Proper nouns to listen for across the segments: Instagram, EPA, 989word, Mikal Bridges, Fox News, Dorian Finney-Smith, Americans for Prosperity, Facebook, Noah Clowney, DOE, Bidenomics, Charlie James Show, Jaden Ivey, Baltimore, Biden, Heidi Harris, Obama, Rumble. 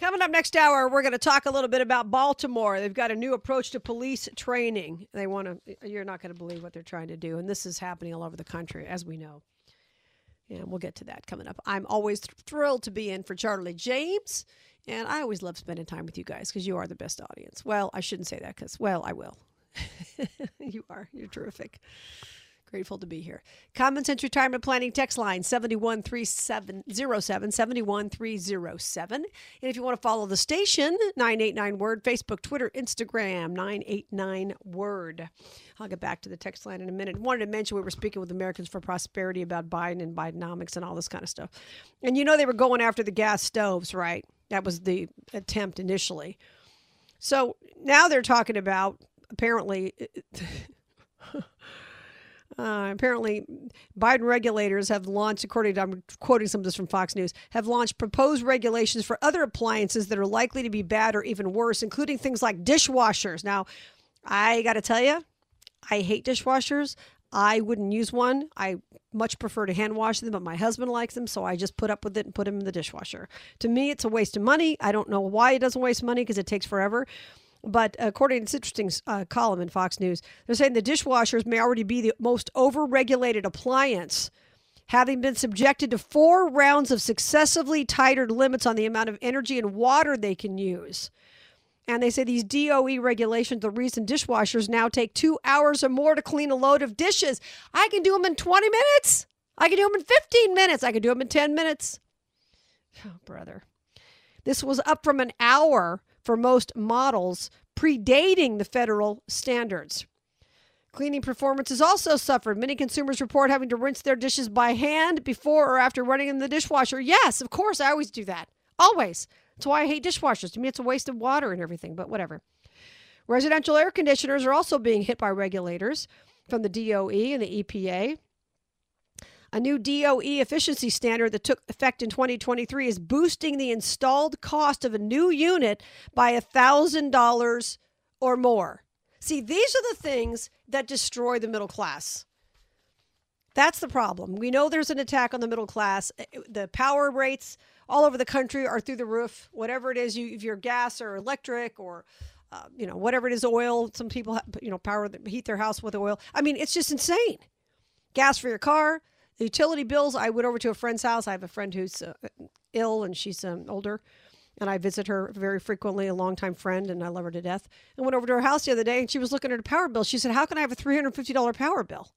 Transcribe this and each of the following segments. Coming up next hour, we're going to talk a little bit about Baltimore. They've got a new approach to police training. They want to, you're not going to believe what they're trying to do. And this is happening all over the country, as we know. And we'll get to that coming up. I'm always thrilled to be in for Charlie James. And I always love spending time with you guys because you are the best audience. Well, I shouldn't say that because, well, I will. You are. You're terrific. Grateful to be here. Common Sense Retirement Planning text line 71307, 71307. And if you want to follow the station, 989-WORD, Facebook, Twitter, Instagram, 989-WORD. I'll get back to the text line in a minute. Wanted to mention we were speaking with Americans for Prosperity about Biden and Bidenomics and all this kind of stuff. And you know they were going after the gas stoves, right? That was the attempt initially. So now they're talking about apparently... Apparently, Biden regulators have launched, according to, I'm quoting some of this from Fox News, have launched proposed regulations for other appliances that are likely to be bad or even worse, including things like dishwashers. Now, I got to tell you, I hate dishwashers. I wouldn't use one. I much prefer to hand wash them, but my husband likes them, so I just put up with it and put them in the dishwasher. To me, it's a waste of money. I don't know why it doesn't waste money because it takes forever. But according to this interesting column in Fox News, they're saying the dishwashers may already be the most overregulated appliance, having been subjected to 4 rounds of successively tighter limits on the amount of energy and water they can use. And they say these DOE regulations, the reason dishwashers now take 2 hours or more to clean a load of dishes. I can do them in 20 minutes. I can do them in 15 minutes. I can do them in 10 minutes. Oh, brother. This was up from an hour for most models, predating the federal standards. Cleaning performance has also suffered. Many consumers report having to rinse their dishes by hand before or after running in the dishwasher. Yes, of course, I always do that. Always. That's why I hate dishwashers. To me, it's a waste of water and everything, but whatever. Residential air conditioners are also being hit by regulators from the DOE and the EPA. A new DOE efficiency standard that took effect in 2023 is boosting the installed cost of a new unit by $1,000 or more. See, these are the things that destroy the middle class. That's the problem. We know there's an attack on the middle class. The power rates all over the country are through the roof. Whatever it is, if you're gas or electric or whatever it is, oil. Some people heat their house with oil. I mean, it's just insane. Gas for your car. The utility bills, I went over to a friend's house. I have a friend who's ill, and she's older, and I visit her very frequently, a longtime friend, and I love her to death. I went over to her house the other day, and she was looking at her power bill. She said, how can I have a $350 power bill?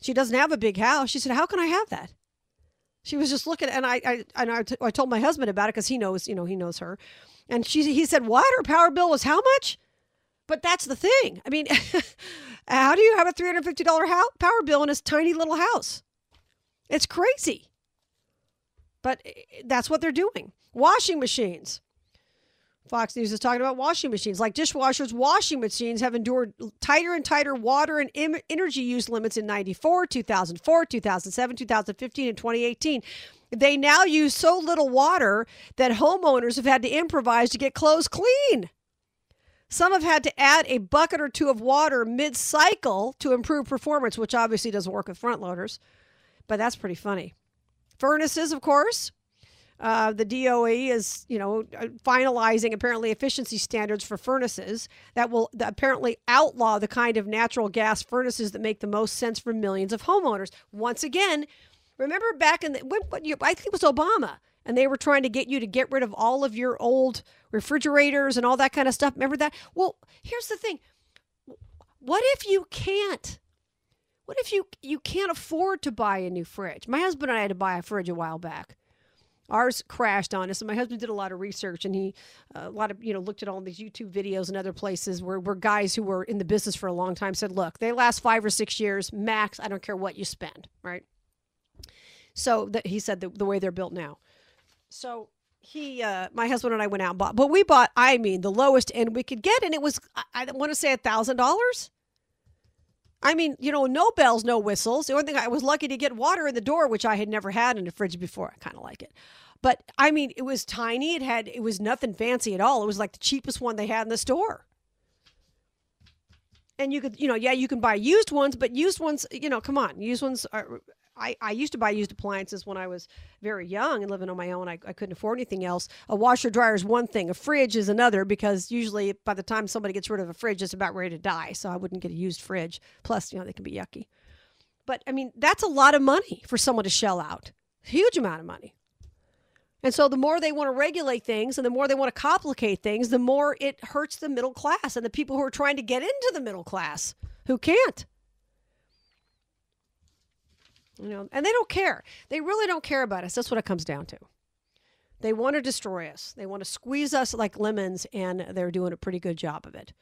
She doesn't have a big house. She said, how can I have that? She was just looking, and I told my husband about it because he knows her. And he said, what? Her power bill was how much? But that's the thing. I mean, how do you have a $350 power bill in this tiny little house? It's crazy. But that's what they're doing. Washing machines. Fox News is talking about washing machines. Like dishwashers, washing machines have endured tighter and tighter water and energy use limits in 1994, 2004, 2007, 2015, and 2018. They now use so little water that homeowners have had to improvise to get clothes clean. Some have had to add a bucket or two of water mid-cycle to improve performance, which obviously doesn't work with front loaders. But that's pretty funny. Furnaces, of course. The DOE is, finalizing apparently efficiency standards for furnaces that will apparently outlaw the kind of natural gas furnaces that make the most sense for millions of homeowners. Once again, remember back in I think it was Obama. and they were trying to get you to get rid of all of your old refrigerators and all that kind of stuff. Remember that? Well, here's the thing. What if you can't? What if you can't afford to buy a new fridge? My husband and I had to buy a fridge a while back. Ours crashed on us, and my husband did a lot of research, and he looked at all these YouTube videos and other places where guys who were in the business for a long time said, look, they last 5 or 6 years max. I don't care what you spend, right? So he said the way they're built now. So my husband and I went out and bought, but we bought, I mean, the lowest end we could get, and it was, I want to say $1,000. I mean, no bells, no whistles. The only thing, I was lucky to get water in the door, which I had never had in a fridge before. I kind of like it. But, I mean, it was tiny. It was nothing fancy at all. It was like the cheapest one they had in the store. And you could, you can buy used ones, but used ones, come on. Used ones are, I used to buy used appliances when I was very young and living on my own. I couldn't afford anything else. A washer dryer is one thing. A fridge is another, because usually by the time somebody gets rid of a fridge, it's about ready to die. So I wouldn't get a used fridge. Plus, they can be yucky. But, I mean, that's a lot of money for someone to shell out. Huge amount of money. And so the more they want to regulate things and the more they want to complicate things, the more it hurts the middle class and the people who are trying to get into the middle class who can't. And they don't care. They really don't care about us. That's what it comes down to. They want to destroy us. They want to squeeze us like lemons, and they're doing a pretty good job of it.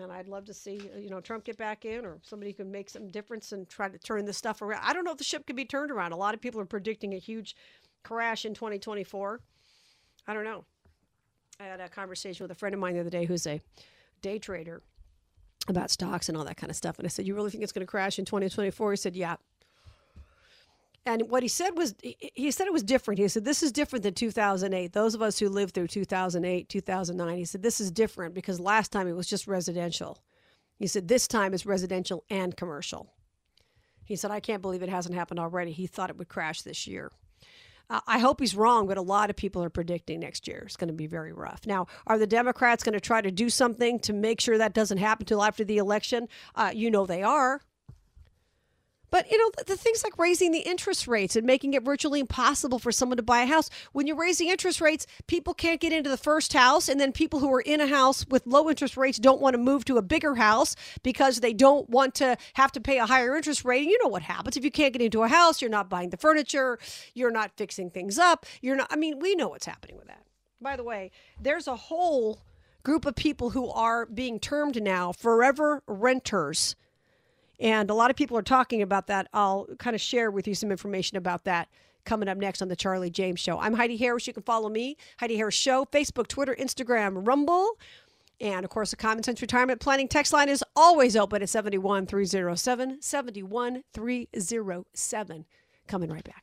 And I'd love to see, Trump get back in, or somebody who can make some difference and try to turn this stuff around. I don't know if the ship can be turned around. A lot of people are predicting a huge crash in 2024. I don't know. I had a conversation with a friend of mine the other day who's a day trader about stocks and all that kind of stuff. And I said, you really think it's going to crash in 2024? He said, yeah. And what he said was, he said it was different. He said, this is different than 2008. Those of us who lived through 2008, 2009, he said, this is different because last time it was just residential. He said, this time it's residential and commercial. He said, I can't believe it hasn't happened already. He thought it would crash this year. I hope he's wrong, but a lot of people are predicting next year it's going to be very rough. Now, are the Democrats going to try to do something to make sure that doesn't happen till after the election? They are. But, the things like raising the interest rates and making it virtually impossible for someone to buy a house. When you're raising interest rates, people can't get into the first house. And then people who are in a house with low interest rates don't want to move to a bigger house because they don't want to have to pay a higher interest rate. And you know what happens. If you can't get into a house, you're not buying the furniture. You're not fixing things up. You're not. I mean, we know what's happening with that. By the way, there's a whole group of people who are being termed now forever renters. And a lot of people are talking about that. I'll kind of share with you some information about that coming up next on The Charlie James Show. I'm Heidi Harris. You can follow me, Heidi Harris Show, Facebook, Twitter, Instagram, Rumble. And, of course, the Common Sense Retirement Planning text line is always open at 71307, 71307. Coming right back.